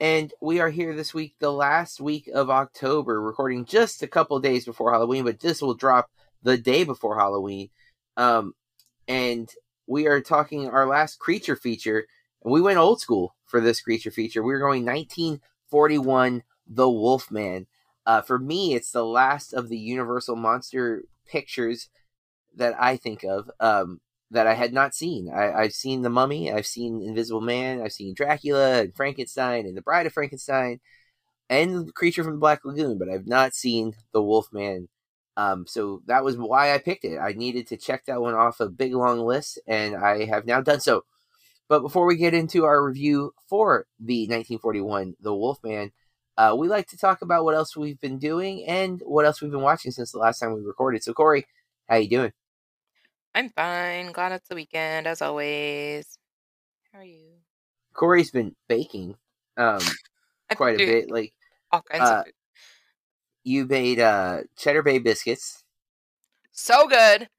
And we are here this week, the last week of October, recording just a couple days before Halloween, but this will drop the day before Halloween. And we are talking our last creature feature, and we went old school for this creature feature. We're going 1941, The Wolfman. For me, it's the last of the Universal Monster pictures that I think of that I had not seen. I've seen The Mummy, I've seen Invisible Man, I've seen Dracula and Frankenstein and The Bride of Frankenstein and The Creature from the Black Lagoon, but I've not seen The Wolfman. So that was why I picked it. I needed to check that one off a big long list, and I have now done so. But before we get into our review for the 1941 The Wolfman, we like to talk about what else we've been doing and what else we've been watching since the last time we recorded. So, Corey, how you doing? I'm fine. Glad it's the weekend, as always. How are you? Corey's been baking quite a bit. Like all kinds of food. You made Cheddar Bay biscuits. So good.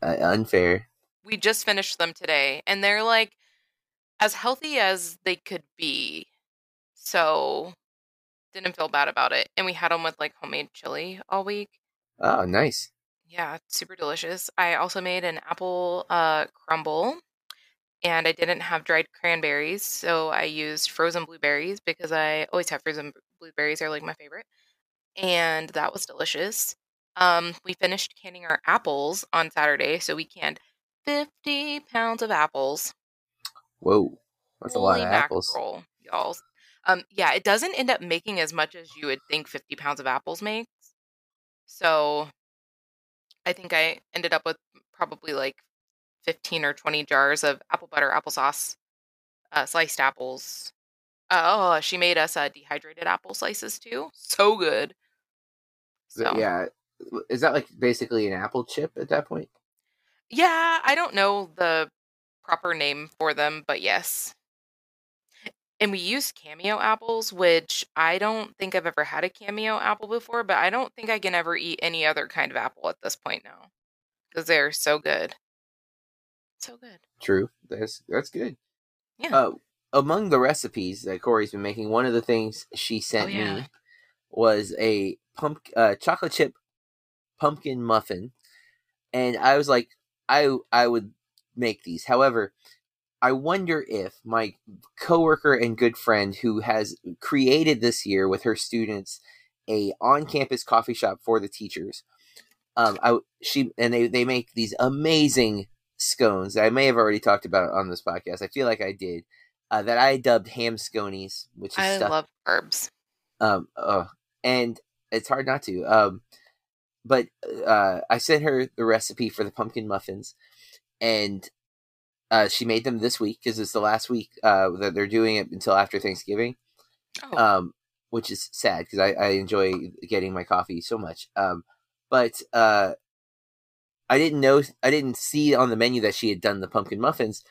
Unfair. We just finished them today, and they're like as healthy as they could be. So didn't feel bad about it. And we had them with like homemade chili all week. Oh, nice. Yeah, super delicious. I also made an apple crumble, and I didn't have dried cranberries, so I used frozen blueberries because I always have frozen blueberries. They're like my favorite, and that was delicious. We finished canning our apples on Saturday, so we canned 50 pounds of apples. Whoa, that's a lot of apples, y'all. Yeah, it doesn't end up making as much as you would think 50 pounds of apples makes. So I think I ended up with probably like 15 or 20 jars of apple butter, applesauce, sliced apples. Oh, she made us dehydrated apple slices too. So good. So. Yeah. Is that like basically an apple chip at that point? Yeah, I don't know the proper name for them, but yes. And we used Cameo apples, which I don't think I've ever had a Cameo apple before, but I don't think I can ever eat any other kind of apple at this point now, because they're so good. So good. True. That's good. Yeah. Among the recipes that Corey's been making, one of the things she sent me was a chocolate chip pumpkin muffin. And I was like, I would make these. However, I wonder if my coworker and good friend who has created this year with her students a on-campus coffee shop for the teachers, they make these amazing scones that I may have already talked about on this podcast. I feel like I did, that I dubbed ham sconies, which is love carbs. And it's hard not to. But I sent her the recipe for the pumpkin muffins, and she made them this week because it's the last week that they're doing it until after Thanksgiving, which is sad because I enjoy getting my coffee so much. But I didn't see on the menu that she had done the pumpkin muffins.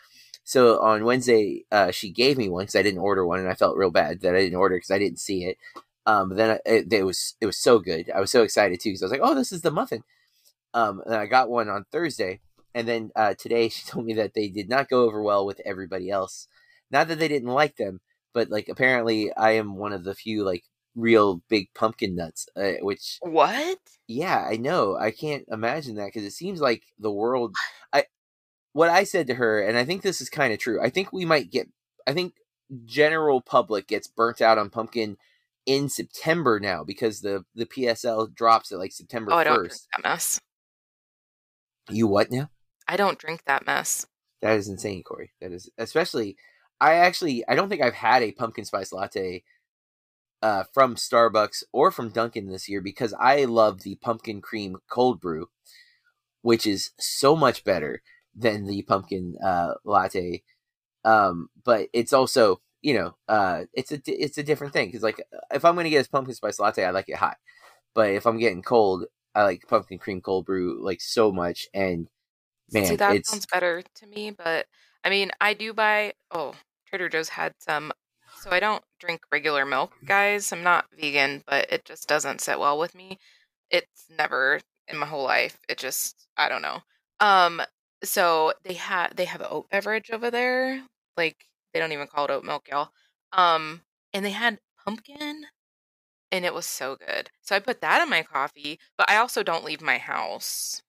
So on Wednesday, she gave me one because I didn't order one, and I felt real bad that I didn't order because I didn't see it. It was so good. I was so excited too because I was like, oh, this is the muffin. And I got one on Thursday. And then today she told me that they did not go over well with everybody else. Not that they didn't like them, but like apparently I am one of the few like real big pumpkin nuts. Which what? Yeah, I know. I can't imagine that because it seems like the world. What I said to her, and I think this is kind of true. I think general public gets burnt out on pumpkin in September now because the PSL drops at like September 1st. I don't drink that mess. You what now? I don't drink that mess. That is insane, Corey. That is especially. I don't think I've had a pumpkin spice latte from Starbucks or from Dunkin' this year because I love the pumpkin cream cold brew, which is so much better than the pumpkin latte. But it's also you know, it's a different thing. Because, like, if I'm going to get a pumpkin spice latte, I like it hot. But if I'm getting cold, I like pumpkin cream cold brew, like, so much. And, man, see, that sounds better to me. But, I mean, I do buy... Oh, Trader Joe's had some... So I don't drink regular milk, guys. I'm not vegan, but it just doesn't sit well with me. It's never in my whole life. It just, I don't know. So they have an oat beverage over there. Like, they don't even call it oat milk, y'all. And they had pumpkin, and it was so good. So I put that in my coffee, but I also don't leave my house.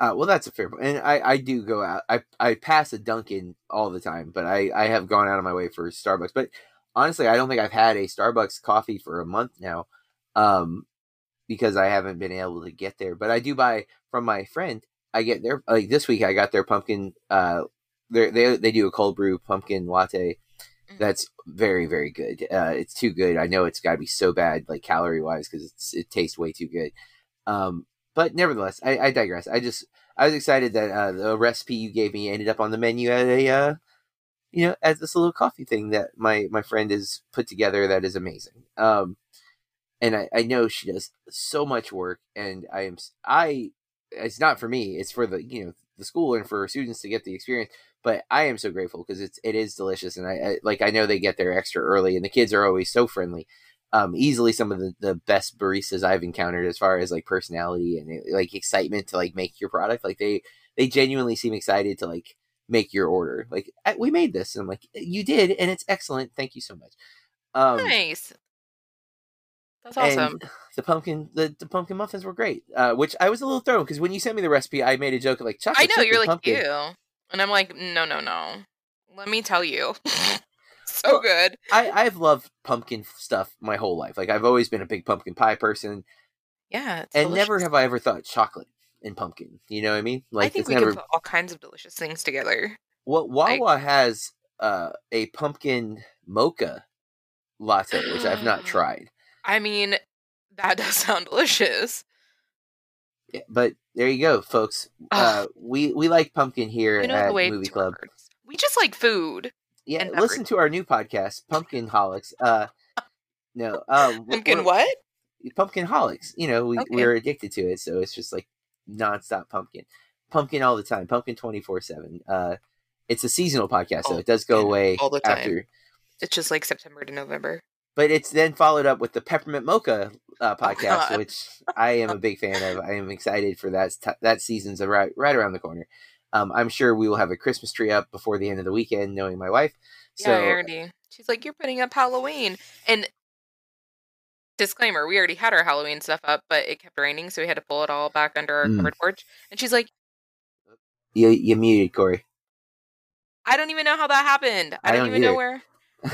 Well, that's a fair point. And I do go out. I pass a Dunkin' all the time, but I have gone out of my way for Starbucks. But honestly, I don't think I've had a Starbucks coffee for a month now, because I haven't been able to get there. But I do buy from my friend. I get their, like, this week I got their pumpkin. They do a cold brew pumpkin latte. That's very, very good. It's too good. I know it's got to be so bad, like, calorie wise, because it tastes way too good. But nevertheless, I digress. I was excited that the recipe you gave me ended up on the menu at a, you know, as this little coffee thing that my friend has put together that is amazing. And I know she does so much work, and it's not for me. It's for the school and for students to get the experience. But I am so grateful because it is delicious, and I know they get there extra early, and the kids are always so friendly. Easily some of the best baristas I've encountered as far as, like, personality and, like, excitement to, like, make your product. Like, they genuinely seem excited to, like, make your order. Like, we made this. And I'm like, you did. And it's excellent. Thank you so much. Nice. That's awesome. The pumpkin muffins were great, which I was a little thrown. Cause when you sent me the recipe, I made a joke of, like, chocolate. I know. You're like, pumpkin. Ew. And I'm like, no. Let me tell you. So good. I've loved pumpkin stuff my whole life. Like, I've always been a big pumpkin pie person. Yeah. It's and delicious. Never have I ever thought chocolate and pumpkin. You know what I mean? Like, I think we can put all kinds of delicious things together. Well, Wawa has a pumpkin mocha latte, which I've not tried. I mean, that does sound delicious. Yeah, but there you go, folks. We like pumpkin here at Movie Club. Birds. We just like food. Yeah, listen to our new podcast, Pumpkin Holics. Pumpkin what? Pumpkin Holics. You know, we're addicted to it, so it's just like nonstop pumpkin all the time, pumpkin 24/7. It's a seasonal podcast, so it does go away all the time. After. It's just like September to November. But it's then followed up with the Peppermint Mocha podcast, which I am a big fan of. I am excited for that. That season's right around the corner. I'm sure we will have a Christmas tree up before the end of the weekend, knowing my wife. Yeah, so, I already. She's like, you're putting up Halloween. And disclaimer, we already had our Halloween stuff up, but it kept raining, so we had to pull it all back under our covered porch. And she's like... You muted, Corey. I don't even know how that happened. I don't even know where...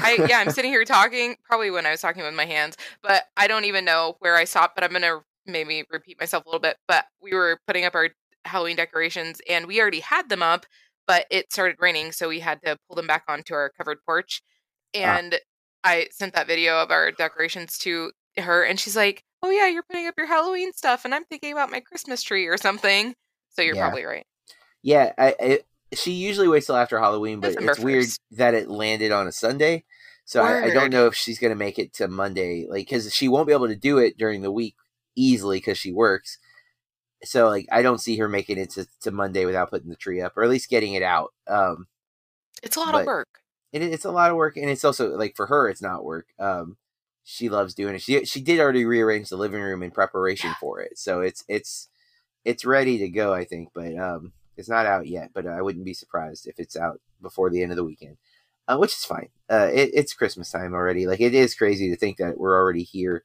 I'm sitting here talking, probably when I was talking with my hands, but I don't even know where I stopped, but I'm going to maybe repeat myself a little bit. But we were putting up our Halloween decorations, and we already had them up, but it started raining, so we had to pull them back onto our covered porch. And I sent that video of our decorations to her, and she's like, oh yeah, you're putting up your Halloween stuff, and I'm thinking about my Christmas tree or something. So you're probably right. Yeah, she usually waits till after Halloween, but December it's 1st. Weird that it landed on a Sunday, so I don't know if she's going to make it to Monday, like, because she won't be able to do it during the week easily because she works. So, like, I don't see her making it to Monday without putting the tree up, or at least getting it out. It's a lot of work. It's a lot of work, and it's also, like, for her, it's not work. She loves doing it. She did already rearrange the living room in preparation for it, so it's ready to go, I think. But it's not out yet. But I wouldn't be surprised if it's out before the end of the weekend, which is fine. It's Christmas time already. Like, it is crazy to think that we're already here,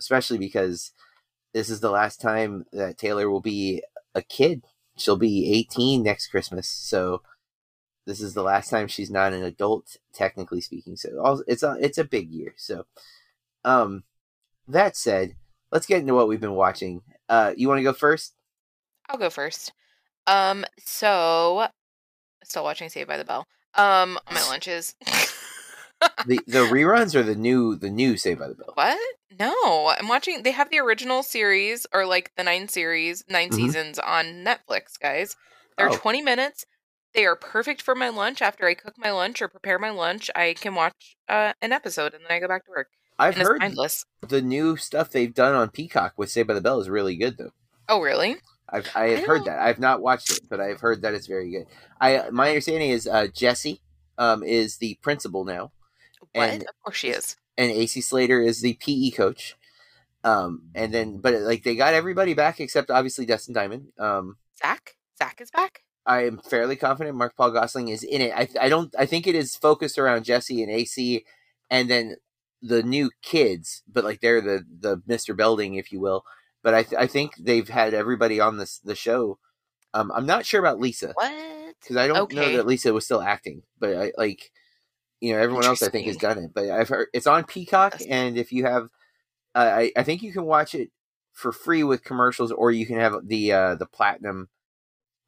especially because. This is the last time that Taylor will be a kid. She'll be 18 next Christmas. So this is the last time she's not an adult, technically speaking. So it's a big year. So that said, let's get into what we've been watching. You want to go first? I'll go first. So still watching Saved by the Bell. On my lunches. The reruns or the new Saved by the Bell? What? No, I'm watching. They have the original series, or like the nine seasons on Netflix, guys. They're 20 minutes. They are perfect for my lunch. After I cook my lunch or prepare my lunch, I can watch an episode and then I go back to work. I've heard the new stuff they've done on Peacock with Saved by the Bell is really good, though. Oh, really? I have heard that. I've not watched it, but I've heard that it's very good. My understanding is Jesse is the principal now. What? And, of course she is. And AC Slater is the PE coach. And then, but like they got everybody back except obviously Dustin Diamond. Zach is back. I am fairly confident Mark Paul Gosselaar is in it. I think it is focused around Jesse and AC, and then the new kids. But like they're the Mr. Belding, if you will. But I think they've had everybody on the show. I'm not sure about Lisa. What? Because I don't know that Lisa was still acting. But I like, you know, everyone else I think has done it. But I've heard it's on Peacock, and if you have, I think you can watch it for free with commercials, or you can have the platinum.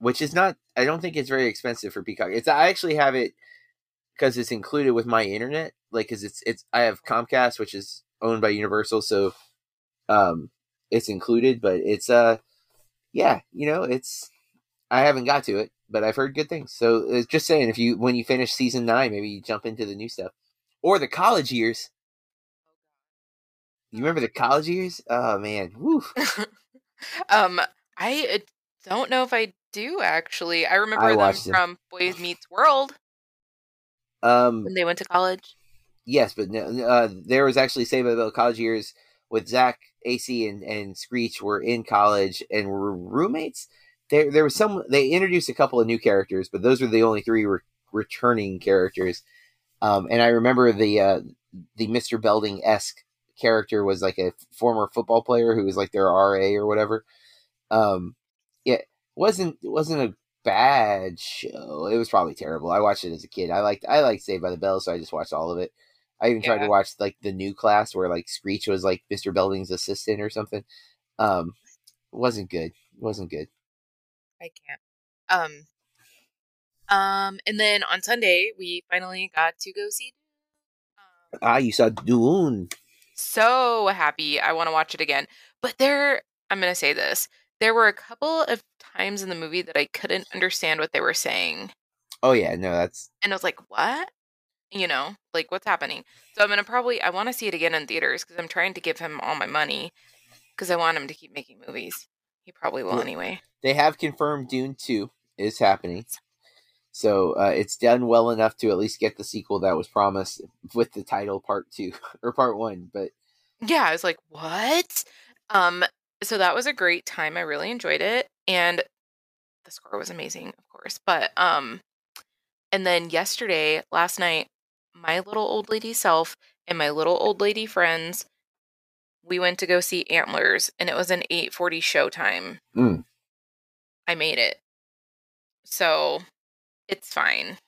Which is not, I don't think it's very expensive for Peacock. I actually have it because it's included with my internet. Like, cause I have Comcast, which is owned by Universal. So, it's included, but it's, yeah, you know, I haven't got to it, but I've heard good things. So it's just saying, when you finish season 9, maybe you jump into the new stuff or the college years. You remember the college years? Oh man. Woo. I don't know if I do actually. I remember them from Boys Meets World. When they went to college. Yes, but there was actually Saved by the Bell college years with Zach, AC, and Screech were in college and were roommates. There was some. They introduced a couple of new characters, but those were the only three returning characters. And I remember the Mr. Belding-esque character was like a former football player who was like their RA or whatever. Wasn't a bad show. It was probably terrible. I watched it as a kid. I liked Saved by the Bell, so I just watched all of it. I even tried to watch like the new class where like Screech was like Mr. Belding's assistant or something. Wasn't good. I can't. And then on Sunday we finally got to go see Dune. You saw Dune. So happy. I want to watch it again. But I'm gonna say this. There were a couple of times in the movie that I couldn't understand what they were saying. Oh yeah, no, and I was like, what? You know, like what's happening? So I want to see it again in theaters because I'm trying to give him all my money because I want him to keep making movies. He probably will anyway. They have confirmed Dune 2 is happening. So it's done well enough to at least get the sequel that was promised with the title Part 2 or Part 1. But yeah, I was like, what? So that was a great time. I really enjoyed it. And the score was amazing, of course. But, and then last night, my little old lady self and my little old lady friends, we went to go see Antlers, and it was an 8:40 showtime. Mm. I made it. So it's fine.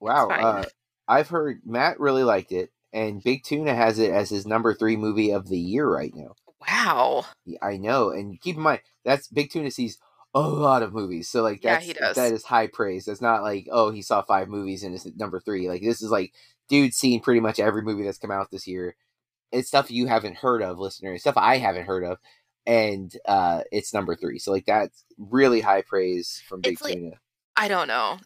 Wow. It's fine. I've heard Matt really liked it, and Big Tuna has it as his number 3 movie of the year right now. Wow. Yeah, I know. And keep in mind, that's Big Tuna sees a lot of movies. So like that's, yeah, he does. That is high praise. That's not like, oh, he saw 5 movies and it's number 3. Like this is like dude's seen pretty much every movie that's come out this year. It's stuff you haven't heard of, listener. It's stuff I haven't heard of. And it's number 3. So like that's really high praise from Big Tuna. Like, I don't know.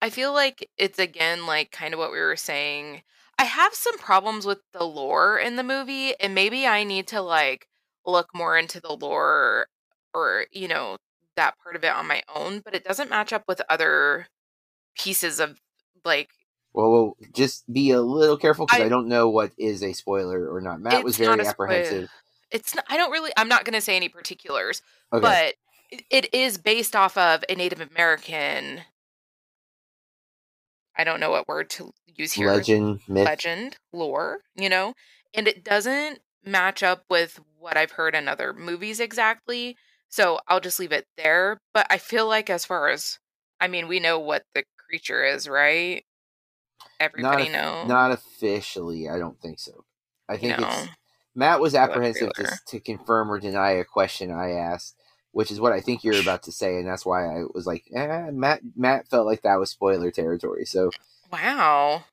I feel like it's again like kind of what we were saying. I have some problems with the lore in the movie, and maybe I need to like look more into the lore or, you know, that part of it on my own, but it doesn't match up with other pieces of like. Well, just be a little careful because I don't know what is a spoiler or not. Matt was very apprehensive. I'm not going to say any particulars, okay. But it is based off of a Native American. I don't know what word to use here. Legend, myth. Legend, lore, you know? And it doesn't match up with what I've heard in other movies exactly. So I'll just leave it there. But I feel like as far as, I mean, we know what the creature is, right? Everybody knows. Not officially. I don't think so. I think Matt was apprehensive to confirm or deny a question I asked, which is what I think you're about to say, and that's why I was like, Matt felt like that was spoiler territory. So Wow.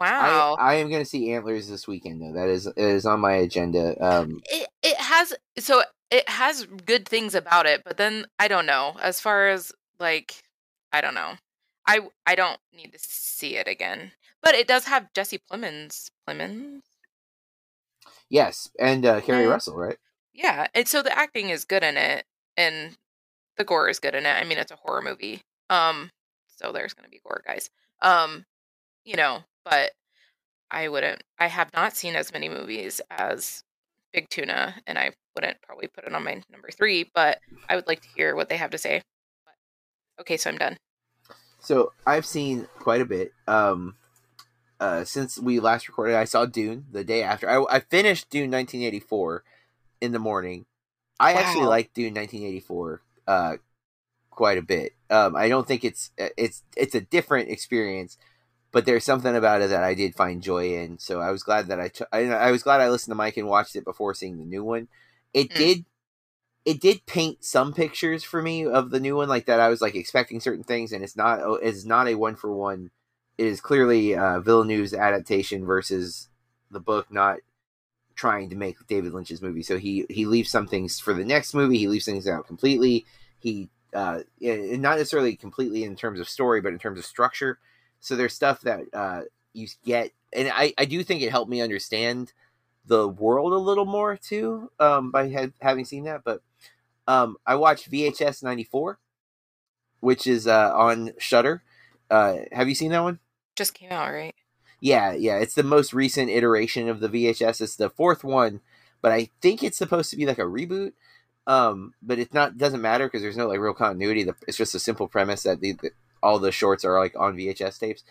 I am going to see Antlers this weekend, though. It is on my agenda. It has good things about it, but then I don't know. As far as Like, I don't know. I don't need to see it again. But it does have Jesse Plemons? Yes, and Carrie Russell, right? Yeah, and so the acting is good in it, and the gore is good in it. I mean, it's a horror movie, so there's going to be gore, guys. You know, but I have not seen as many movies as Big Tuna, and I wouldn't probably put it on my number 3, but I would like to hear what they have to say. But, okay, so I'm done. So I've seen quite a bit. Since we last recorded, I saw Dune the day after. I finished Dune 1984 in the morning. I actually like Dune 1984 quite a bit. I don't think it's a different experience, but there's something about it that I did find joy in. So I was glad that I was glad I listened to Mike and watched it before seeing the new one. It did paint some pictures for me of the new one, like that I was like expecting certain things, and it's not a one for one. It is clearly Villeneuve's adaptation versus the book, not trying to make David Lynch's movie. So he leaves some things for the next movie. He leaves things out completely. He not necessarily completely in terms of story, but in terms of structure. So there's stuff that you get, and I do think it helped me understand the world a little more too by having seen that. But I watched VHS 94, which is on Shudder. Have you seen that one? Just came out, right? Yeah. It's the most recent iteration of the VHS. It's the 4th one, but I think it's supposed to be like a reboot. But it's not. Doesn't matter because there's no like real continuity. It's just a simple premise that all the shorts are like on VHS tapes.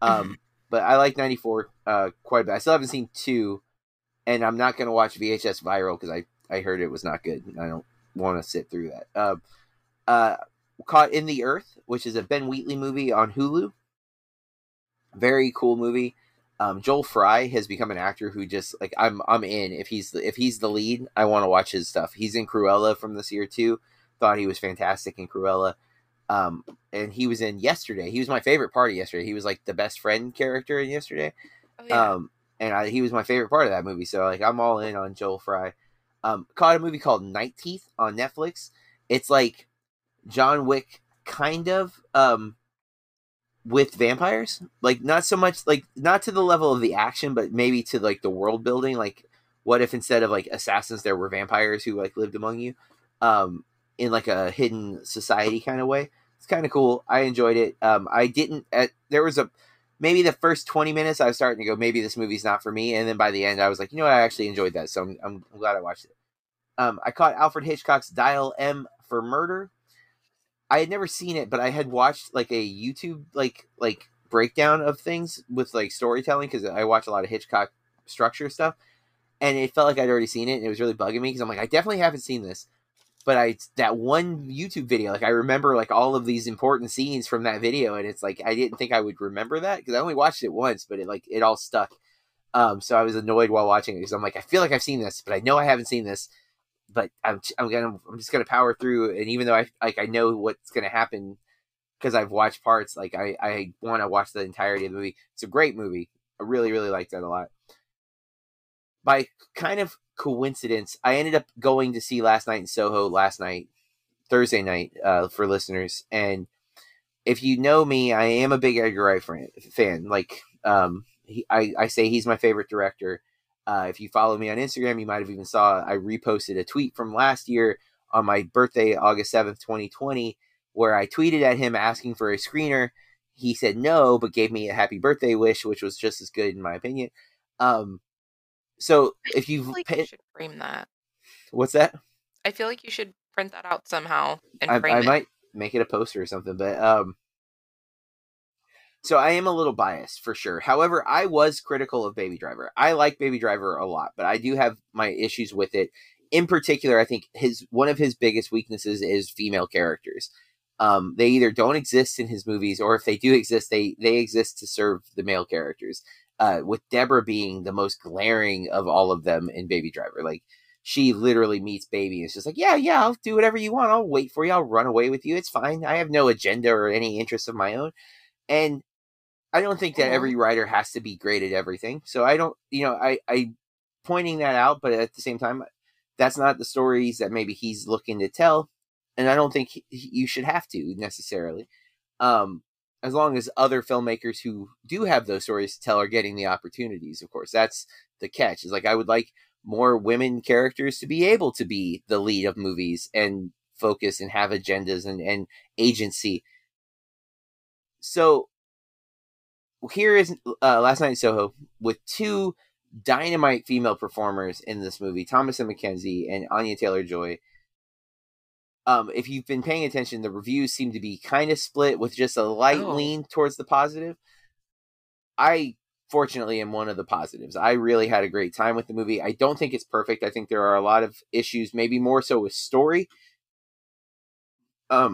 But I like 94 quite a bit. I still haven't seen 2, and I'm not gonna watch VHS Viral because I heard it was not good. And I don't want to sit through that. Caught in the Earth, which is a Ben Wheatley movie on Hulu. Very cool movie. Joel Fry has become an actor who just like I'm in. If he's the lead, I want to watch his stuff. He's in Cruella from this year too. Thought he was fantastic in Cruella. And he was in Yesterday. He was my favorite part of Yesterday. He was like the best friend character in Yesterday. Oh, yeah. He was my favorite part of that movie. So like I'm all in on Joel Fry. Caught a movie called Night Teeth on Netflix. It's like John Wick kind of with vampires, like not so much, like not to the level of the action, but maybe to like the world building. Like what if instead of like assassins, there were vampires who like lived among you in like a hidden society kind of way. It's kind of cool. I enjoyed it. There was maybe the first 20 minutes I was starting to go, maybe this movie's not for me. And then by the end I was like, you know what? I actually enjoyed that. So I'm glad I watched it. I caught Alfred Hitchcock's Dial M for Murder. I had never seen it, but I had watched like a YouTube like breakdown of things with like storytelling because I watch a lot of Hitchcock structure stuff, and it felt like I'd already seen it, and it was really bugging me because I'm like, I definitely haven't seen this, but that one YouTube video, like I remember like all of these important scenes from that video, and it's like I didn't think I would remember that because I only watched it once, but it all stuck. So I was annoyed while watching it because I'm like, I feel like I've seen this, but I know I haven't seen this. But I'm just gonna power through, and even though I know what's gonna happen because I've watched parts, like I want to watch the entirety of the movie. It's a great movie. I really really liked that a lot. By kind of coincidence, I ended up going to see Last Night in Soho Thursday night for listeners. And if you know me, I am a big Edgar Wright fan. Like I say he's my favorite director. If you follow me on Instagram, you might have even saw I reposted a tweet from last year on my birthday, August 7th, 2020, where I tweeted at him asking for a screener. He said no, but gave me a happy birthday wish, which was just as good in my opinion. So if you've you should frame that. What's that? I feel like you should print that out somehow and frame it. I might make it a poster or something, but so I am a little biased for sure. However, I was critical of Baby Driver. I like Baby Driver a lot, but I do have my issues with it. In particular, I think one of his biggest weaknesses is female characters. They either don't exist in his movies, or if they do exist, they exist to serve the male characters. With Deborah being the most glaring of all of them in Baby Driver. Like she literally meets Baby and it's just like, yeah, I'll do whatever you want. I'll wait for you. I'll run away with you. It's fine. I have no agenda or any interests of my own. And I don't think that every writer has to be great at everything. So I don't, I pointing that out, but at the same time, that's not the stories that maybe he's looking to tell. And I don't think you should have to necessarily, as long as other filmmakers who do have those stories to tell are getting the opportunities. Of course, that's the catch. Is like, I would like more women characters to be able to be the lead of movies and focus and have agendas and agency. So here is Last Night in Soho with two dynamite female performers in this movie, Thomasin McKenzie and Anya Taylor-Joy. If you've been paying attention, the reviews seem to be kind of split with just a light lean towards the positive. I fortunately am one of the positives. I really had a great time with the movie. I don't think it's perfect. I think there are a lot of issues, maybe more so with story, that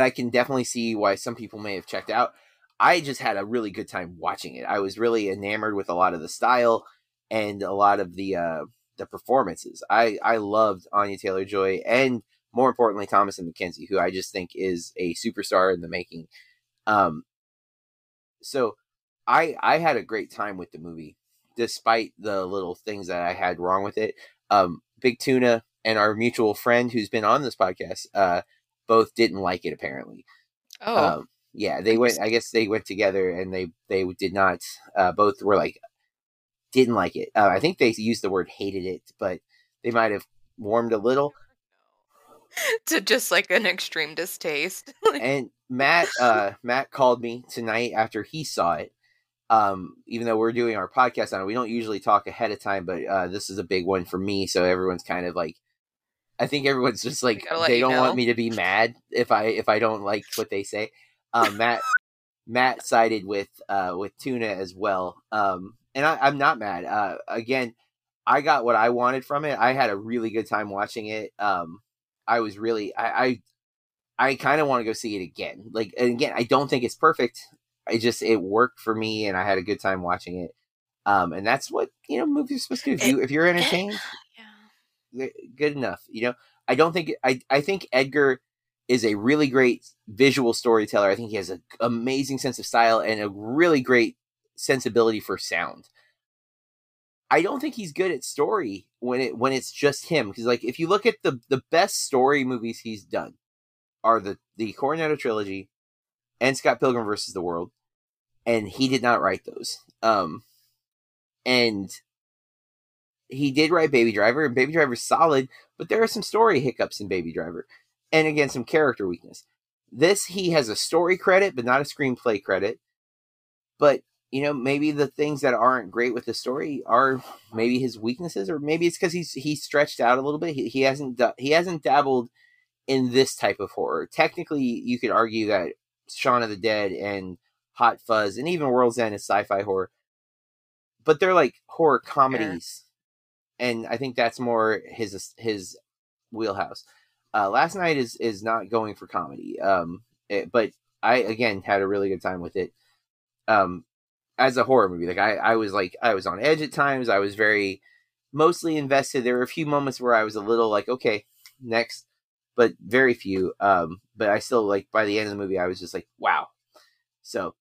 I can definitely see why some people may have checked out. I just had a really good time watching it. I was really enamored with a lot of the style and a lot of the performances. I loved Anya Taylor-Joy and, more importantly, Thomasin McKenzie, who I just think is a superstar in the making. So I had a great time with the movie, despite the little things that I had wrong with it. Big Tuna and our mutual friend who's been on this podcast both didn't like it, apparently. Oh. Yeah, they went. I guess they went together, and they did not. Both were like, didn't like it. I think they used the word hated it, but they might have warmed a little. To just like an extreme distaste. And Matt called me tonight after he saw it. Even though we're doing our podcast on it, we don't usually talk ahead of time, but this is a big one for me. So everyone's kind of like, I think everyone's just like, they don't want me to be mad if I don't like what they say. Matt sided with Tuna as well. And I'm not mad. Again, I got what I wanted from it. I had a really good time watching it. I was really, I kind of want to go see it again. Like, and again, I don't think it's perfect. It worked for me, and I had a good time watching it. And that's what, movies are supposed to do. If you're entertained, yeah, good enough. I don't think, I think Edgar is a really great visual storyteller. I think he has an amazing sense of style and a really great sensibility for sound. I don't think he's good at story when it's just him. Because like, if you look at the best story movies he's done are the Coronado trilogy and Scott Pilgrim versus the World, and he did not write those. And he did write Baby Driver, and Baby Driver's solid, but there are some story hiccups in Baby Driver, and again some character weakness. This, he has a story credit, but not a screenplay credit. But maybe the things that aren't great with the story are maybe his weaknesses, or maybe it's because he's stretched out a little bit. He hasn't dabbled in this type of horror. Technically, you could argue that Shaun of the Dead and Hot Fuzz and even World's End is sci-fi horror, but they're like horror comedies, and I think that's more his wheelhouse. Last Night is not going for comedy, but I again had a really good time with it. As a horror movie, like I was on edge at times. I was very mostly invested. There were a few moments where I was a little like, okay, next, but very few. But I still, like, by the end of the movie, I was just like, wow. So,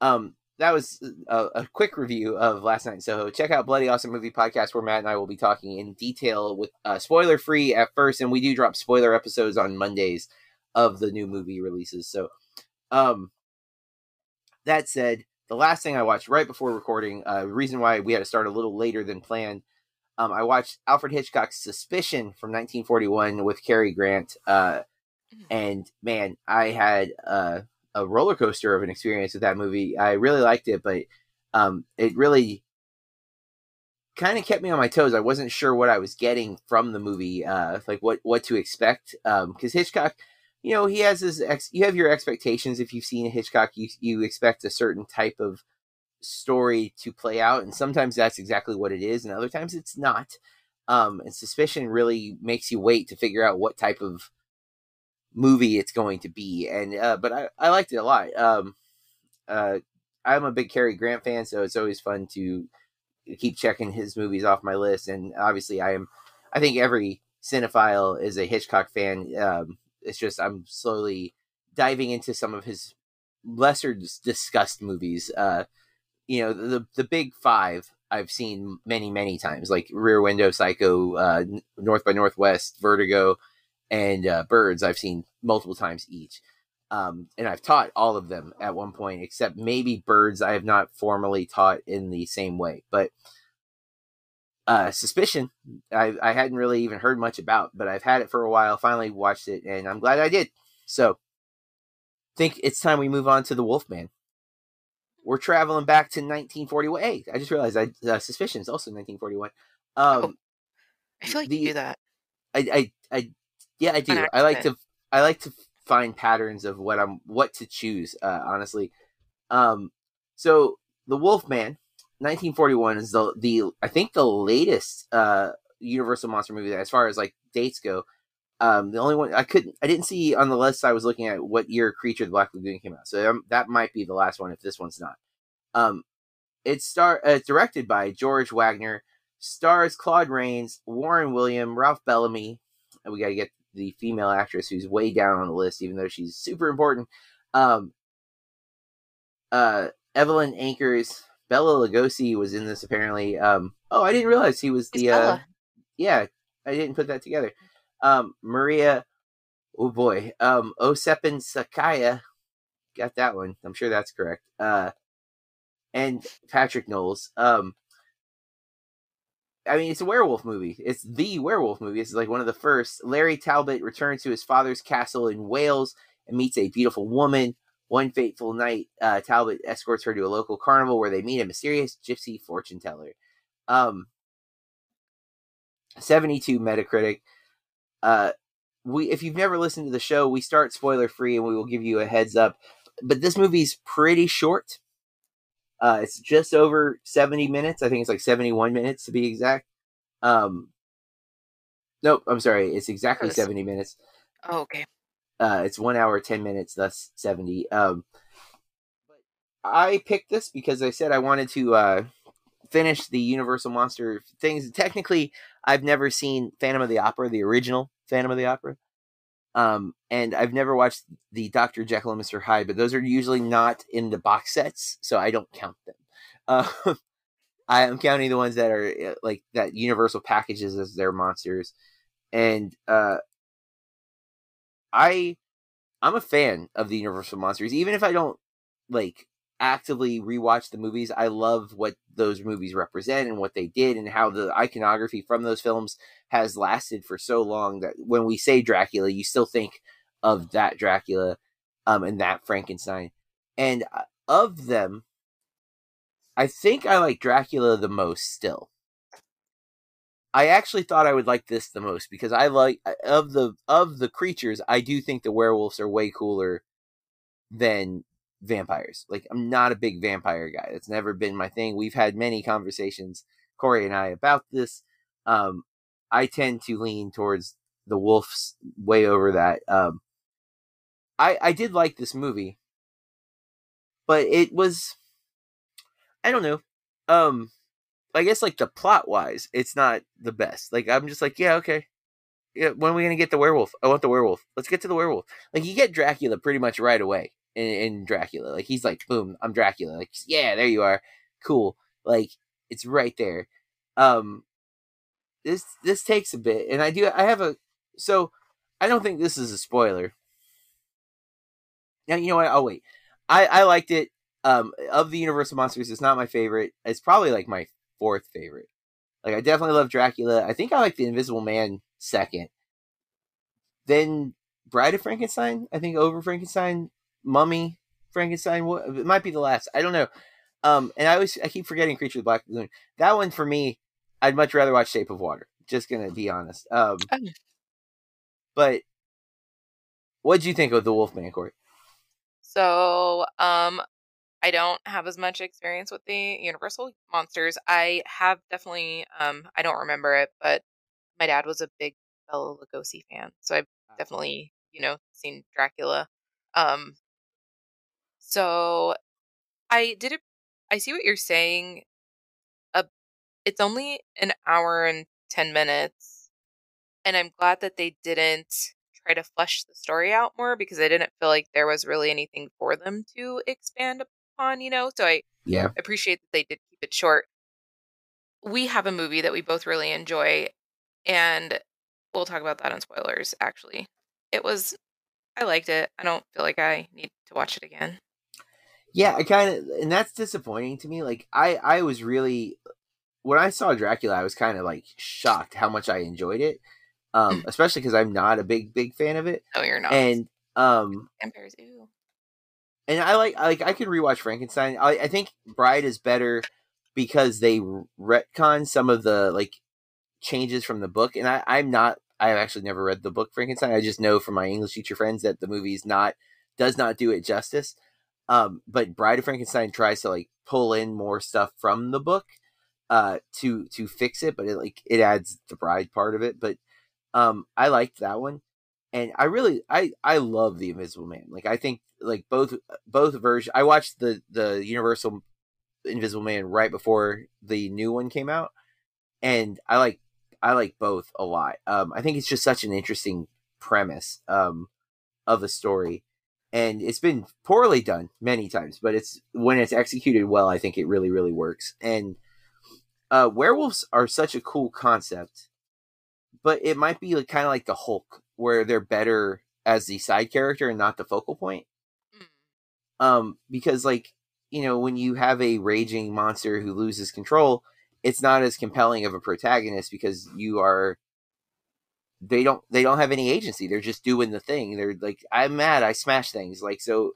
that was a quick review of Last Night in Soho. Check out Bloody Awesome Movie Podcast, where Matt and I will be talking in detail with spoiler free at first, and we do drop spoiler episodes on Mondays of the new movie releases. So, that said, the last thing I watched right before recording, the reason why we had to start a little later than planned, I watched Alfred Hitchcock's Suspicion from 1941 with Cary Grant. And man, I had a roller coaster of an experience with that movie. I really liked it, but it really kind of kept me on my toes. I wasn't sure what I was getting from the movie, like what to expect, because Hitchcock, he has you have your expectations. If you've seen Hitchcock, you expect a certain type of story to play out, and sometimes that's exactly what it is, and other times it's not. And Suspicion really makes you wait to figure out what type of movie it's going to be. And but I liked it a lot. I'm a big Cary Grant fan, so it's always fun to keep checking his movies off my list. And obviously, I think every cinephile is a Hitchcock fan. It's just I'm slowly diving into some of his lesser discussed movies. The big five I've seen many, many times, like Rear Window, Psycho, North by Northwest, Vertigo, and Birds I've seen multiple times each. And I've taught all of them at one point, except maybe Birds I have not formally taught in the same way. But Suspicion, I hadn't really even heard much about, but I've had it for a while, finally watched it, and I'm glad I did. So I think it's time we move on to The Wolfman. We're traveling back to 1941. Hey, I just realized Suspicion is also 1941. I feel like you do that. I do. I like to find patterns of what to choose. Honestly, so The Wolfman, 1941 is the I think the latest Universal Monster movie that, as far as like dates go. The only one I didn't see on the list I was looking at what year Creature the Black Lagoon came out. So that might be the last one if this one's not. It's directed by George Wagner, stars Claude Rains, Warren William, Ralph Bellamy. And we got to get the female actress who's way down on the list, even though she's super important. Evelyn Anchors, Bela Lugosi was in this apparently. I didn't realize he was the yeah, I didn't put that together. Maria, Osepen Sakaya, got that one. I'm sure that's correct. And Patrick Knowles. I mean, it's a werewolf movie. It's the werewolf movie. It's like one of the first. Larry Talbot returns to his father's castle in Wales and meets a beautiful woman. One fateful night, Talbot escorts her to a local carnival where they meet a mysterious gypsy fortune teller. 72 Metacritic. If you've never listened to the show, we start spoiler free and we will give you a heads up, but this movie's pretty short. It's just over 70 minutes. I think it's like 71 minutes to be exact. Nope, I'm sorry. It's exactly 70 minutes. Oh, okay. It's 1 hour, 10 minutes, thus 70. I picked this because I said I wanted to, finish the Universal Monster things. Technically, I've never seen Phantom of the Opera, the original Phantom of the Opera. And I've never watched the Dr. Jekyll and Mr. Hyde, but those are usually not in the box sets, so I don't count them. I am counting the ones that are like that Universal packages as their monsters. And I'm a fan of the Universal Monsters, even if I don't like actively rewatch the movies. I love what those movies represent and what they did and how the iconography from those films has lasted for so long that when we say Dracula, you still think of that Dracula and that Frankenstein. And of them, I think I like Dracula the most still. I actually thought I would like this the most because I like of the creatures, I do think the werewolves are way cooler than vampires. Like, I'm not a big vampire guy. That's never been my thing. We've had many conversations, Corey and I, about this. I tend to lean towards the wolves way over that. I did like this movie, but it was, I don't know. I guess like the plot wise, it's not the best. Like, I'm just like, yeah, okay. Yeah, when are we gonna get the werewolf? I want the werewolf. Let's get to the werewolf. Like, you get Dracula pretty much right away. In Dracula, like, he's like, boom, I'm Dracula. Like, yeah, there you are, cool. Like, it's right there. This takes a bit, and I don't think this is a spoiler. Now, you know what? I'll wait. I liked it. Of the Universal Monsters, it's not my favorite. It's probably like my fourth favorite. Like, I definitely love Dracula. I think I like the Invisible Man second. Then Bride of Frankenstein, I think, over Frankenstein. Mummy, Frankenstein, it might be the last. I don't know. And I keep forgetting Creature of the Black Lagoon. That one, for me, I'd much rather watch Shape of Water. Just gonna be honest. But what'd you think of The Wolfman, Corey? So, I don't have as much experience with the Universal Monsters. I have definitely, I don't remember it, but my dad was a big Bela Lugosi fan, so I've definitely, seen Dracula. So I see what you're saying. It's only an hour and 10 minutes. And I'm glad that they didn't try to flesh the story out more because I didn't feel like there was really anything for them to expand upon, So I appreciate that they did keep it short. We have a movie that we both really enjoy. And We'll talk about that on spoilers, actually. I liked it. I don't feel like I need to watch it again. Yeah, and that's disappointing to me. Like, I was really, when I saw Dracula, I was kind of like shocked how much I enjoyed it. Especially because I'm not a big fan of it. No, you're not. And, vampires, ew. And I could rewatch Frankenstein. I think Bride is better because they retcon some of the, like, changes from the book. And I've actually never read the book Frankenstein. I just know from my English teacher friends that the movie does not do it justice. But Bride of Frankenstein tries to, like, pull in more stuff from the book to fix it, but it adds the bride part of it. But I liked that one, and I love The Invisible Man. Like, I think, like, both versions. I watched the Universal Invisible Man right before the new one came out, and I like both a lot. I think it's just such an interesting premise of a story. And it's been poorly done many times, but when it's executed well, I think it really, really works. And werewolves are such a cool concept, but it might be kind of like the Hulk, where they're better as the side character and not the focal point. Because, like, you know, when you have a raging monster who loses control, it's not as compelling of a protagonist because they don't have any agency. They're just doing the thing. They're like, I'm mad, I smash things. Like, so,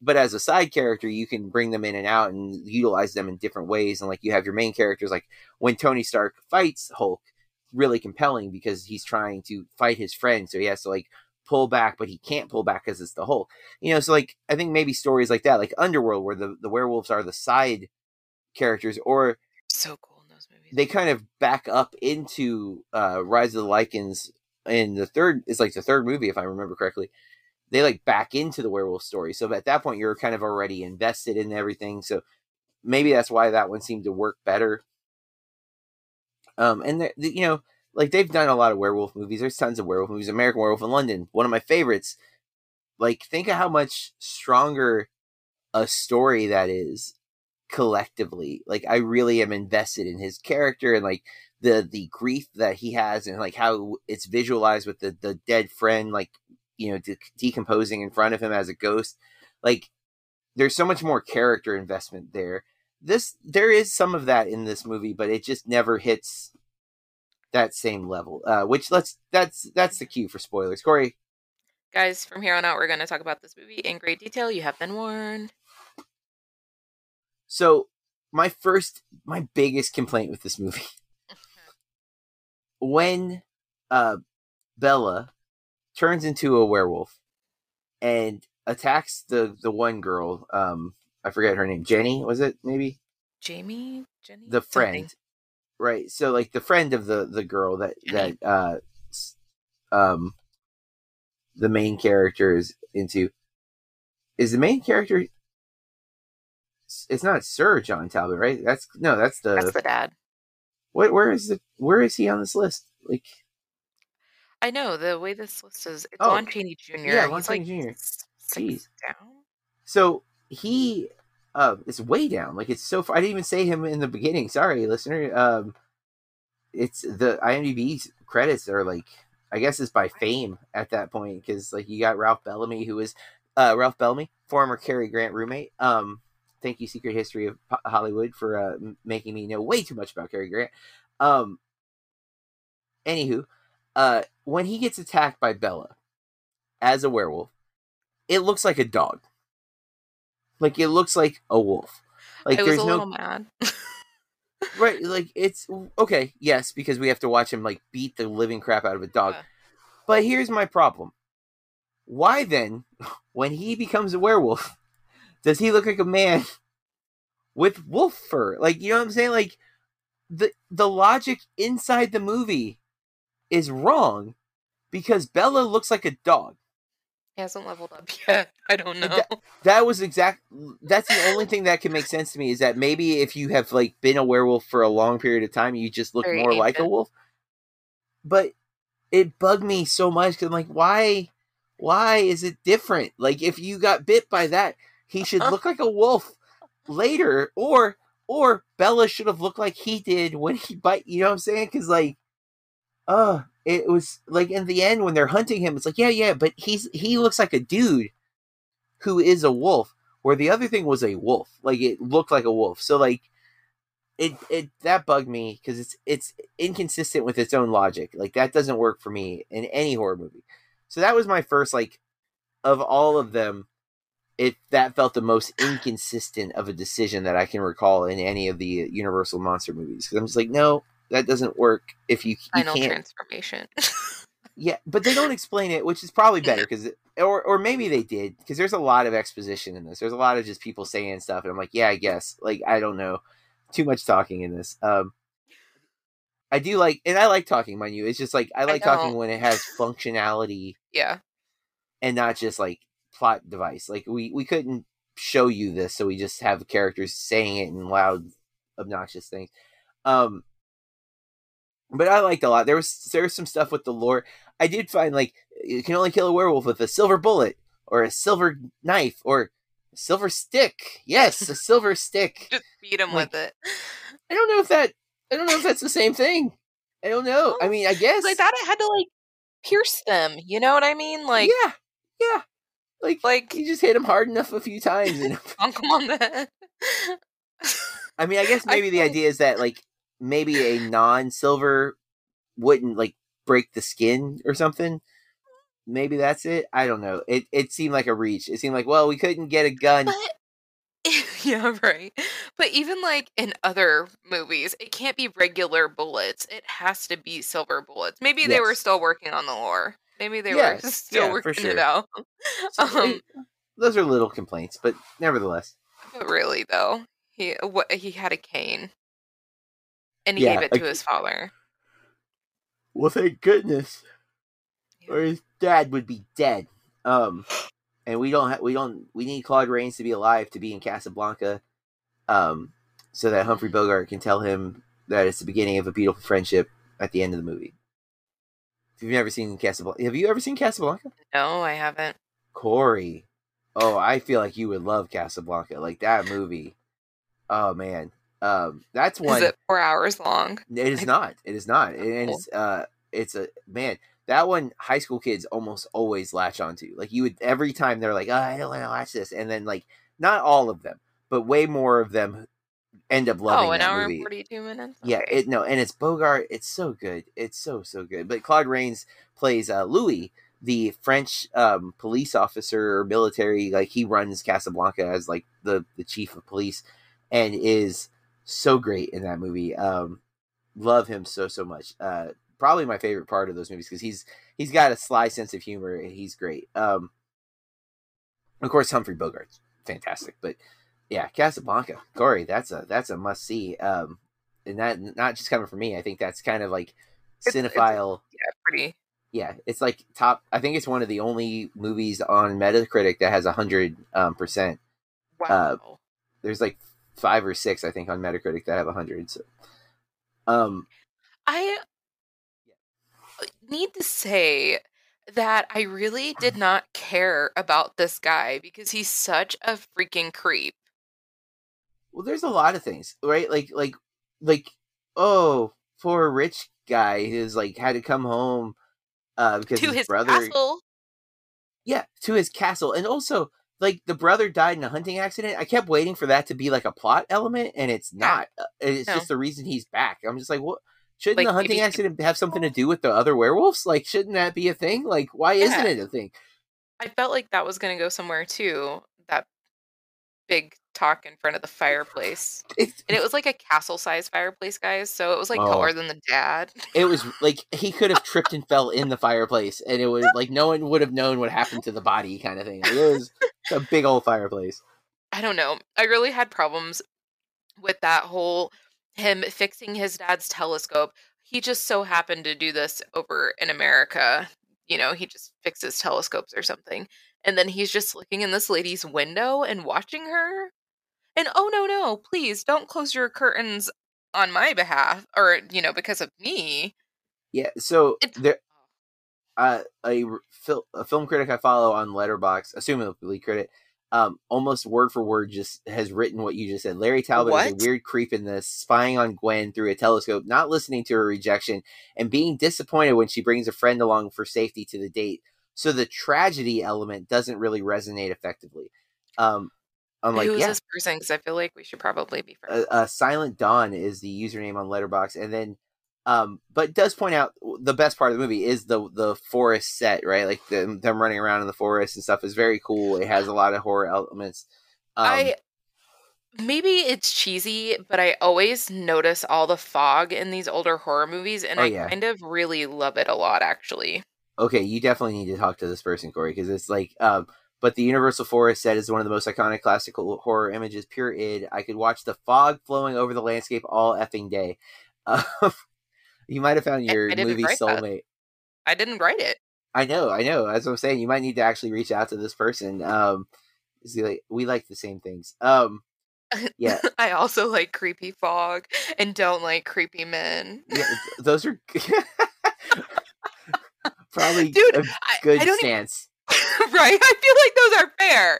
but as a side character, you can bring them in and out and utilize them in different ways. And, like, you have your main characters, like when Tony Stark fights Hulk, really compelling because he's trying to fight his friend. So he has to, like, pull back, but he can't pull back because it's the Hulk, you know? So, like, I think maybe stories like that, like Underworld, where the werewolves are the side characters, or so cool in those movies. They kind of back up into Rise of the Lycans. And the third movie, if I remember correctly, they, like, back into the werewolf story. So at that point, you're kind of already invested in everything. So maybe that's why that one seemed to work better. And you know, like, they've done a lot of werewolf movies. There's tons of werewolf movies. American Werewolf in London, one of my favorites. Like, think of how much stronger a story that is collectively. Like, I really am invested in his character and, like, the grief that he has, and, like, how it's visualized with the dead friend, like, you know, decomposing in front of him as a ghost. Like, there's so much more character investment there. There is some of that in this movie, but it just never hits that same level, that's the cue for spoilers. Corey, guys, from here on out, we're going to talk about this movie in great detail. You have been warned. So my biggest complaint with this movie, when Bella turns into a werewolf and attacks the one girl, I forget her name. Jenny, was it? Maybe Jamie? Jenny? The friend. Something. Right. So, like, the friend of the girl that the main character is into. Is the main character, it's not Sir John Talbot, right? That's the dad. What? Where is he on this list? Like, I know the way this list is. It's Lon Chaney Jr. Yeah, Lon Chaney Jr. Jeez. Down. So he is way down. Like, it's so far. I didn't even say him in the beginning. Sorry, listener. It's the IMDb credits are, like, I guess it's by fame at that point, because, like, you got Ralph Bellamy, who is former Cary Grant roommate. Thank you, Secret History of Hollywood, for making me know way too much about Cary Grant. Anywho, when he gets attacked by Bella as a werewolf, it looks like a dog. Like, it looks like a wolf. Like, I was a little mad. Right, like, it's... Okay, yes, because we have to watch him, like, beat the living crap out of a dog. Yeah. But here's my problem. Why, then, when he becomes a werewolf, does he look like a man with wolf fur? Like, you know what I'm saying? Like, the logic inside the movie is wrong because Bella looks like a dog. He hasn't leveled up yet. I don't know. That's the only thing that can make sense to me, is that maybe if you have, like, been a werewolf for a long period of time, you just look more like a wolf. But it bugged me so much because I'm like, why is it different? Like, if you got bit by that, he should look like a wolf later, or Bella should have looked like he did when he bite. You know what I'm saying? Because, like, it was like in the end when they're hunting him, it's like, yeah, but he looks like a dude who is a wolf, where the other thing was a wolf. Like, it looked like a wolf. So like it that bugged me, because it's inconsistent with its own logic. Like, that doesn't work for me in any horror movie. So that was my first, like, of all of them, that felt the most inconsistent of a decision that I can recall in any of the Universal Monster movies. Because I'm just like, no, that doesn't work. If you Final can't. Transformation. Yeah, but they don't explain it, which is probably better, because or maybe they did, because there's a lot of exposition in this. There's a lot of just people saying stuff, and I'm like, yeah, I guess. Like, I don't know, too much talking in this. I do like, and I like talking, mind you. It's just like I like talking when it has functionality. Yeah, and not just like plot device. Like, we couldn't show you this, so we just have characters saying it in loud, obnoxious things. But I liked a lot. There was some stuff with the lore. I did find, like, you can only kill a werewolf with a silver bullet or a silver knife or a silver stick. Yes, a silver stick. Just beat him like, with it. I don't know if that's the same thing. I don't know. I mean, I guess. I thought it had to, like, pierce them. You know what I mean? Like, yeah. Like you just hit him hard enough a few times and bonk him on the head. I mean, I guess maybe the idea is that, like, maybe a non-silver wouldn't, like, break the skin or something. Maybe that's it. I don't know. It seemed like a reach. It seemed like, well, we couldn't get a gun. But, yeah, right. But even, like, in other movies, it can't be regular bullets. It has to be silver bullets. Maybe they were still working on the lore. Maybe they were still working it out. So, those are little complaints, but nevertheless. But really, though, he had a cane. And he gave it to his father. Well, thank goodness, or his dad would be dead. And we need Claude Rains to be alive to be in Casablanca, so that Humphrey Bogart can tell him that it's the beginning of a beautiful friendship at the end of the movie. If you've never seen Casablanca, have you ever seen Casablanca? No, I haven't. Corey, oh, I feel like you would love Casablanca, like that movie. Oh man. That's one. Is it 4 hours long? It is not. And it's a man. That one, high school kids almost always latch onto. Like, you would every time they're like, "Oh, I don't want to watch this," and then, like, not all of them, but way more of them end up loving that movie. 1 hour and 42 minutes. Okay. Yeah, and it's Bogart. It's so good. It's so good. But Claude Rains plays Louis, the French police officer or military. Like, he runs Casablanca as, like, the chief of police, and is so great in that movie. Love him so much. Probably my favorite part of those movies, because he's got a sly sense of humor and he's great. Of course, Humphrey Bogart's fantastic, but yeah, Casablanca, Corey, that's a must see. And that not just coming from me. I think that's kind of like cinephile. It's like top. I think it's one of the only movies on Metacritic that has 100%. Wow. There's like 5 or 6, I think, on Metacritic that have 100. So, I need to say that I really did not care about this guy, because he's such a freaking creep. Well, there's a lot of things, right? Like, oh, poor rich guy who's, like, had to come home because his brother. Castle. Yeah, to his castle, and also, like, the brother died in a hunting accident. I kept waiting for that to be, like, a plot element, and it's not. It's just the reason he's back. I'm just like, what? Shouldn't, like, the hunting accident have something to do with the other werewolves? Like, shouldn't that be a thing? Like, why isn't it a thing? I felt like that was going to go somewhere, too. That big talk in front of the fireplace. And it was, like, a castle-sized fireplace, guys, so it was, like, taller than the dad. It was, like, he could have tripped and fell in the fireplace, and it was, like, no one would have known what happened to the body kind of thing. Like, it was a big old fireplace. I don't know. I really had problems with that whole him fixing his dad's telescope. He just so happened to do this over in America. You know, he just fixes telescopes or something. And then he's just looking in this lady's window and watching her. And no, please don't close your curtains on my behalf, or, you know, because of me. Yeah, so a film critic I follow on Letterboxd, assumably critic, almost word for word just has written what you just said. Larry Talbot is a weird creep in this, spying on Gwen through a telescope, not listening to her rejection, and being disappointed when she brings a friend along for safety to the date. So the tragedy element doesn't really resonate effectively. I'm like, who's this person? Because I feel like we should probably be friends. Silent Dawn is the username on Letterboxd, and then, but does point out the best part of the movie is the forest set, right? Like them running around in the forest and stuff is very cool. It has a lot of horror elements. Maybe it's cheesy, but I always notice all the fog in these older horror movies, and I kind of really love it a lot, actually. Okay, you definitely need to talk to this person, Corey, because it's like, but the Universal Forest set is one of the most iconic classical horror images, pure id. I could watch the fog flowing over the landscape all effing day. You might have found your movie soulmate. I didn't write it. I know. That's what I'm saying. You might need to actually reach out to this person. See, like, we like the same things. Yeah. I also like creepy fog and don't like creepy men. Yeah, those are probably a good stance. Right? I feel like those are fair.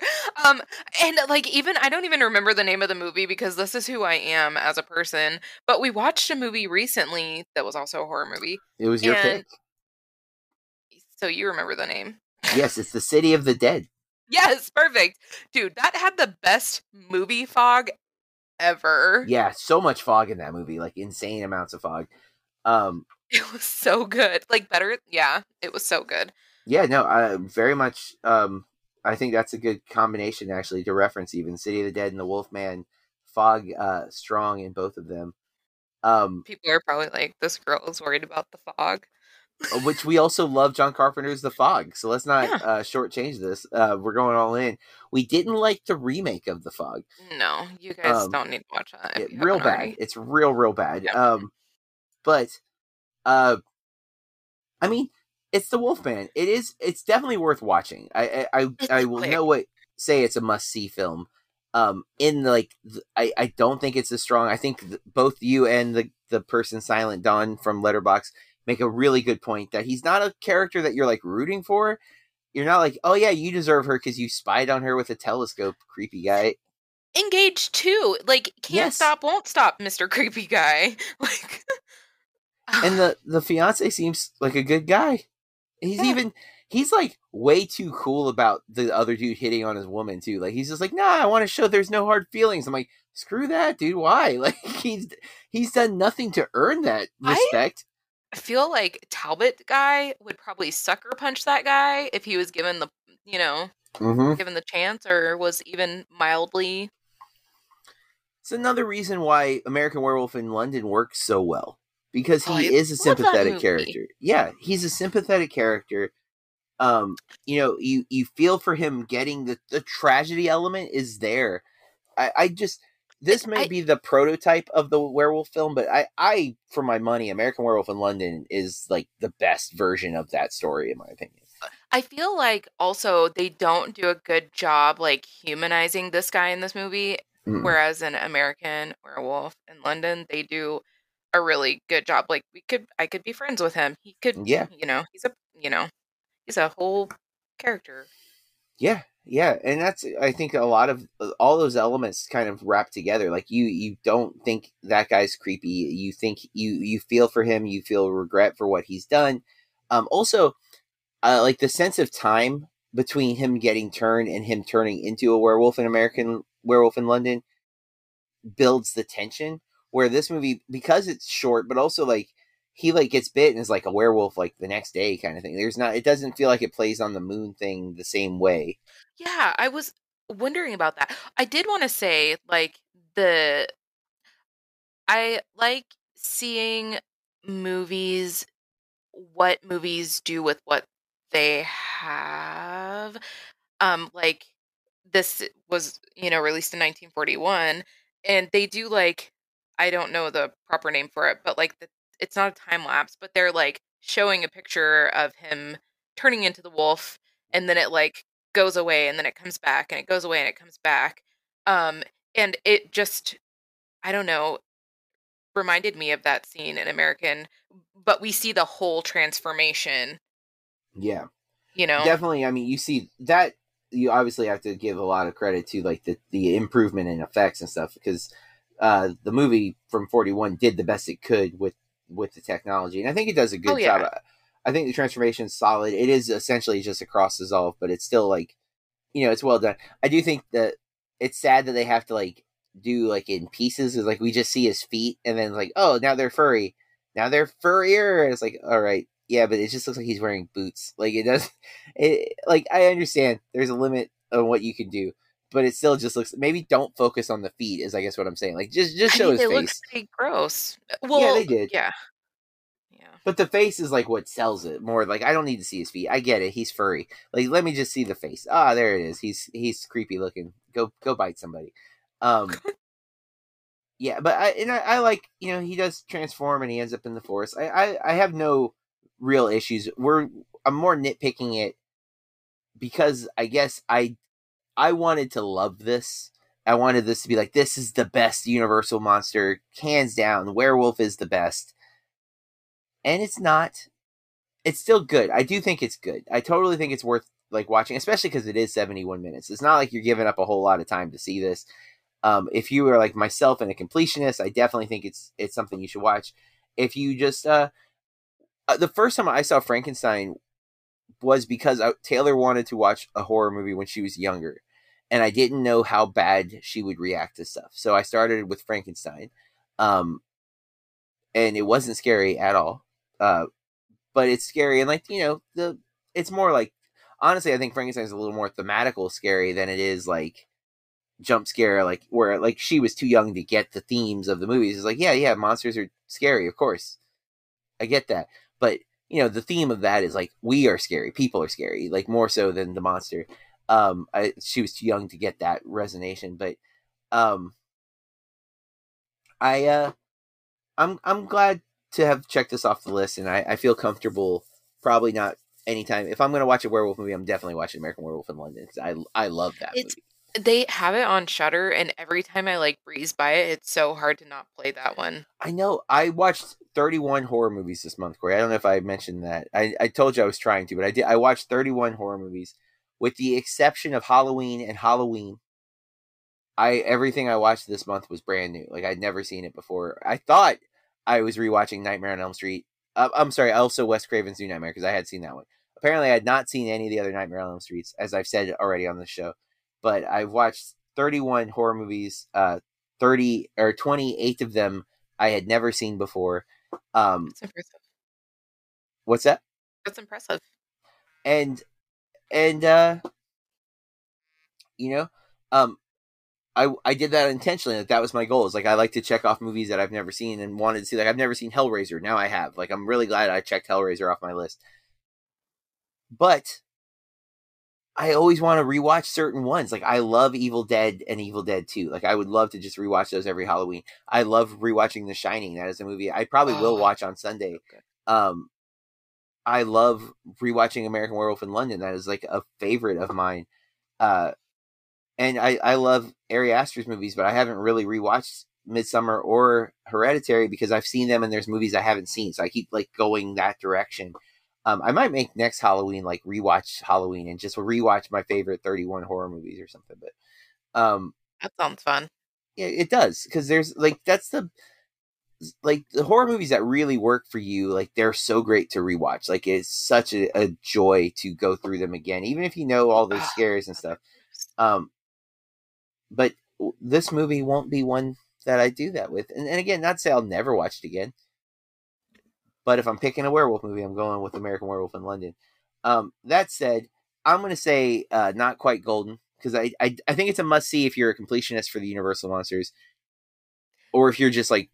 And like, even I don't even remember the name of the movie because this is who I am as a person. But we watched a movie recently that was also a horror movie. It was your pick. So you remember the name. Yes, it's The City of the Dead. Yes, perfect. Dude, that had the best movie fog ever. Yeah, so much fog in that movie, like insane amounts of fog. It was so good. Like better. Yeah, it was so good. Yeah, no, very much. I think that's a good combination, actually, to reference even City of the Dead and The Wolfman. Fog strong in both of them. People are probably like, this girl is worried about the fog. Which we also love John Carpenter's The Fog, so let's not shortchange this. We're going all in. We didn't like the remake of The Fog. No, you guys don't need to watch that. Real bad. Already. It's real bad. Yeah. But I mean... It's The Wolfman. It's definitely worth watching. I will say it's a must-see film. I don't think it's as strong. I think both you and the person Silent Dawn from Letterboxd make a really good point that he's not a character that you're like rooting for. You're not like, oh yeah, you deserve her because you spied on her with a telescope, creepy guy. Engaged too. Like, can't stop, won't stop, Mr. Creepy Guy. Like, and the fiance seems like a good guy. He's like way too cool about the other dude hitting on his woman too. Like he's just like, nah, I want to show there's no hard feelings. I'm like, screw that, dude. Why? Like he's done nothing to earn that respect. I feel like Talbot guy would probably sucker punch that guy if he was given the, given the chance or was even mildly. It's another reason why American Werewolf in London works so well. Because he is a sympathetic character. Yeah, he's a sympathetic character. You feel for him getting the tragedy element is there. This may be the prototype of the werewolf film, but I for my money, American Werewolf in London is like the best version of that story, in my opinion. I feel like also they don't do a good job like humanizing this guy in this movie, whereas in American Werewolf in London, they do a really good job. Like I could be friends with him. He could, he's a whole character. Yeah. And that's, I think a lot of all those elements kind of wrap together. Like you don't think that guy's creepy. You think you feel for him. You feel regret for what he's done. Also, like the sense of time between him getting turned and him turning into a werewolf in American Werewolf in London builds the tension. Where this movie, because it's short, but also like he like gets bit and is like a werewolf like the next day kind of thing. It doesn't feel like it plays on the moon thing the same way. Yeah, I was wondering about that. I did want to say like I like seeing movies, what movies do with what they have. Like this was, released in 1941 and they do like, I don't know the proper name for it, but like it's not a time lapse, but they're like showing a picture of him turning into the wolf and then it like goes away and then it comes back and it goes away and it comes back. And it just, I don't know, reminded me of that scene in American, but we see the whole transformation. Yeah. Definitely. I mean, you see that you obviously have to give a lot of credit to like the improvement in effects and stuff, because the movie from 41 did the best it could with the technology. And I think it does a good job. I think the transformation's solid. It is essentially just a cross dissolve, but it's still like, you know, it's well done. I do think that it's sad that they have to like do like in pieces. Is like we just see his feet and then like, oh, now they're furry. Now they're furrier. And it's like, all right. Yeah, but it just looks like he's wearing boots. Like it does. It like I understand there's a limit on what you can do, but it still just looks. Maybe don't focus on the feet. Is I guess what I'm saying. Like just show his face. It looks pretty gross. Well, yeah, they did. Yeah, yeah. But the face is like what sells it more. Like I don't need to see his feet. I get it. He's furry. Like let me just see the face. Ah, there it is. He's creepy looking. Go bite somebody. Yeah, but I like, you know, he does transform and he ends up in the forest. I have no real issues. I'm more nitpicking it because I guess I wanted to love this. I wanted this to be like, this is the best Universal monster, hands down. Werewolf is the best. And it's not. It's still good. I do think it's good. I totally think it's worth like watching, especially because it is 71 minutes. It's not like you're giving up a whole lot of time to see this. If you are like myself and a completionist, I definitely think it's something you should watch. If you just the first time I saw Frankenstein was because Taylor wanted to watch a horror movie when she was younger, and I didn't know how bad she would react to stuff. So I started with Frankenstein, and it wasn't scary at all, but it's scary. And like, you know, it's more like, honestly, I think Frankenstein is a little more thematical scary than it is like jump scare, like where like she was too young to get the themes of the movies. It's like, yeah, monsters are scary. Of course. I get that. But, you know, the theme of that is, like, we are scary. People are scary, like, more so than the monster. She was too young to get that resonation. But I'm glad to have checked this off the list, and I feel comfortable. Probably not anytime. If I'm going to watch a werewolf movie, I'm definitely watching American Werewolf in London, because I love that movie. They have it on Shudder, and every time I like breeze by it, it's so hard to not play that one. I know. I watched 31 horror movies this month, Corey. I don't know if I mentioned that. I told you I was trying to, but I did. I watched 31 horror movies, with the exception of Halloween and Halloween. Everything I watched this month was brand new. Like I'd never seen it before. I thought I was rewatching Nightmare on Elm Street. I'm sorry, also Wes Craven's New Nightmare, because I had seen that one. Apparently, I had not seen any of the other Nightmare on Elm Streets, as I've said already on this show. But I've watched 31 horror movies, 28 of them I had never seen before. That's impressive. What's that? That's impressive. And you know, I did that intentionally. That was my goal. It's like I like to check off movies that I've never seen and wanted to see. Like I've never seen Hellraiser. Now I have. Like I'm really glad I checked Hellraiser off my list. But I always want to rewatch certain ones. Like I love Evil Dead and Evil Dead 2. Like I would love to just rewatch those every Halloween. I love rewatching The Shining. That is a movie I probably will watch on Sunday. Okay. I love rewatching American Werewolf in London. That is like a favorite of mine. And I love Ari Aster's movies, but I haven't really rewatched Midsummer or Hereditary because I've seen them and there's movies I haven't seen. So I keep like going that direction. I might make next Halloween, like rewatch Halloween and just rewatch my favorite 31 horror movies or something. But that sounds fun. Yeah, it does. Cause there's like, that's the horror movies that really work for you. Like they're so great to rewatch. Like it's such a joy to go through them again, even if you know all the scares and stuff. But this movie won't be one that I do that with. And again, not to say I'll never watch it again. But if I'm picking a werewolf movie, I'm going with American Werewolf in London. That said, I'm going to say Not Quite Golden, because I think it's a must-see if you're a completionist for the Universal Monsters, or if you're just like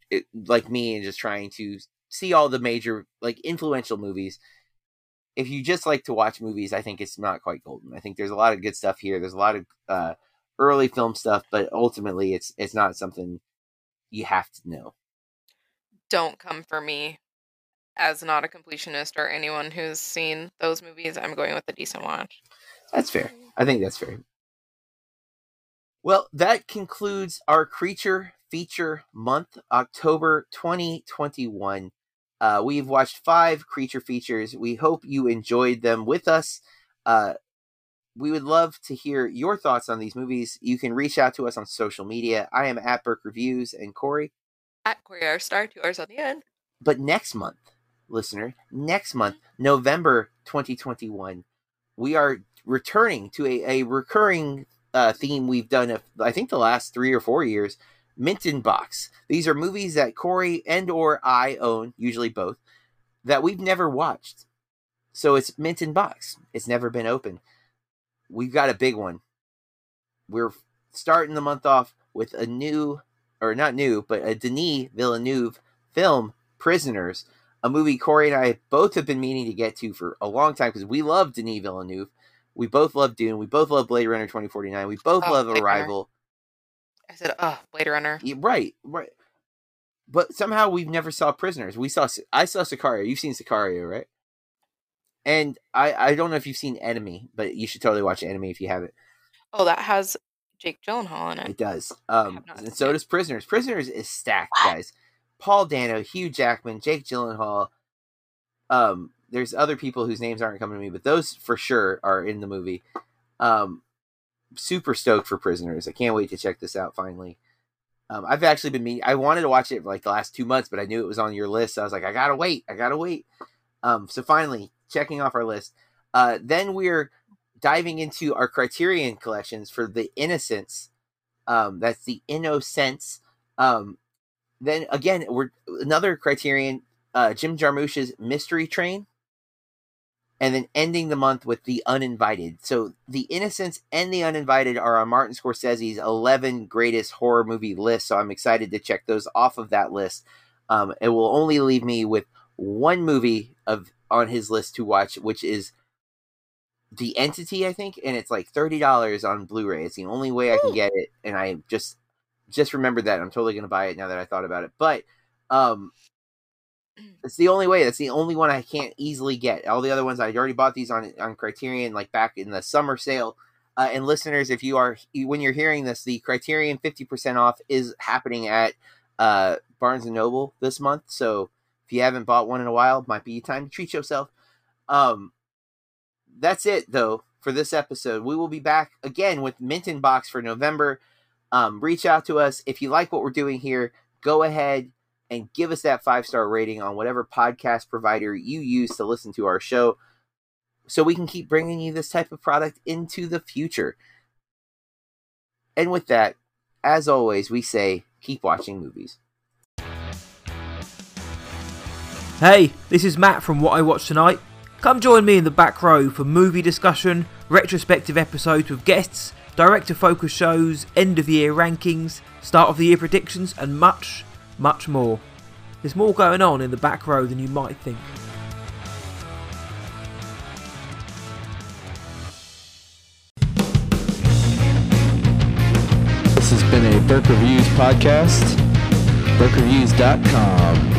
me and just trying to see all the major, like, influential movies. If you just like to watch movies, I think it's Not Quite Golden. I think there's a lot of good stuff here. There's a lot of early film stuff, but ultimately it's not something you have to know. Don't come for me. As not a completionist or anyone who's seen those movies, I'm going with a decent watch. That's fair. I think that's fair. Well, that concludes our Creature Feature Month, October 2021. We've watched 5 Creature Features. We hope you enjoyed them with us. we would love to hear your thoughts on these movies. You can reach out to us on social media. I am at Burke Reviews, and Corey at Corey R. Star, 2 hours on the end. But next month, listener, next month, November 2021, we are returning to a recurring theme we've done, I think, the last 3 or 4 years, Mint in Box. These are movies that Corey and or I own, usually both, that we've never watched. So it's Mint in Box. It's never been opened. We've got a big one. We're starting the month off with a new, or not new, but a Denis Villeneuve film, Prisoners, a movie Corey and I both have been meaning to get to for a long time because we love Denis Villeneuve. We both love Dune. We both love Blade Runner 2049. We both love Arrival. I said, oh, Blade Runner. Yeah, right, right. But somehow we've never saw Prisoners. I saw Sicario. You've seen Sicario, right? And I don't know if you've seen Enemy, but you should totally watch Enemy if you haven't. Oh, that has Jake Gyllenhaal in it. It does. And so does Prisoners. Prisoners is stacked, guys. Paul Dano, Hugh Jackman, Jake Gyllenhaal. There's other people whose names aren't coming to me, but those for sure are in the movie. Super stoked for Prisoners. I can't wait to check this out finally. I've actually been meaning. I wanted to watch it for like the last 2 months, but I knew it was on your list. So I was like, I gotta wait. So finally, checking off our list. Then we're diving into our Criterion collections for The Innocents. That's The Innocents. Then again, we're another Criterion, Jim Jarmusch's Mystery Train, and then ending the month with The Uninvited. So The Innocents and The Uninvited are on Martin Scorsese's 11 greatest horror movie list. So I'm excited to check those off of that list. It will only leave me with one movie on his list to watch, which is The Entity, I think. And it's like $30 on Blu-ray. It's the only way I can get it. And I just remembered that. I'm totally going to buy it now that I thought about it. But it's the only way. That's the only one I can't easily get. All the other ones, I'd already bought these on Criterion, like back in the summer sale. And listeners, if you are, when you're hearing this, the Criterion 50% off is happening at Barnes & Noble this month. So if you haven't bought one in a while, might be time to treat yourself. That's it, though, for this episode. We will be back again with Mint in Box for November. Reach out to us. If you like what we're doing here, go ahead and give us that 5-star rating on whatever podcast provider you use to listen to our show so we can keep bringing you this type of product into the future. And with that, as always, we say, keep watching movies. Hey, this is Matt from What I Watched Tonight. Come join me in the back row for movie discussion, retrospective episodes with guests, director-focused shows, end-of-year rankings, start-of-the-year predictions, and much, much more. There's more going on in the back row than you might think. This has been a Burke Reviews podcast, burkereviews.com.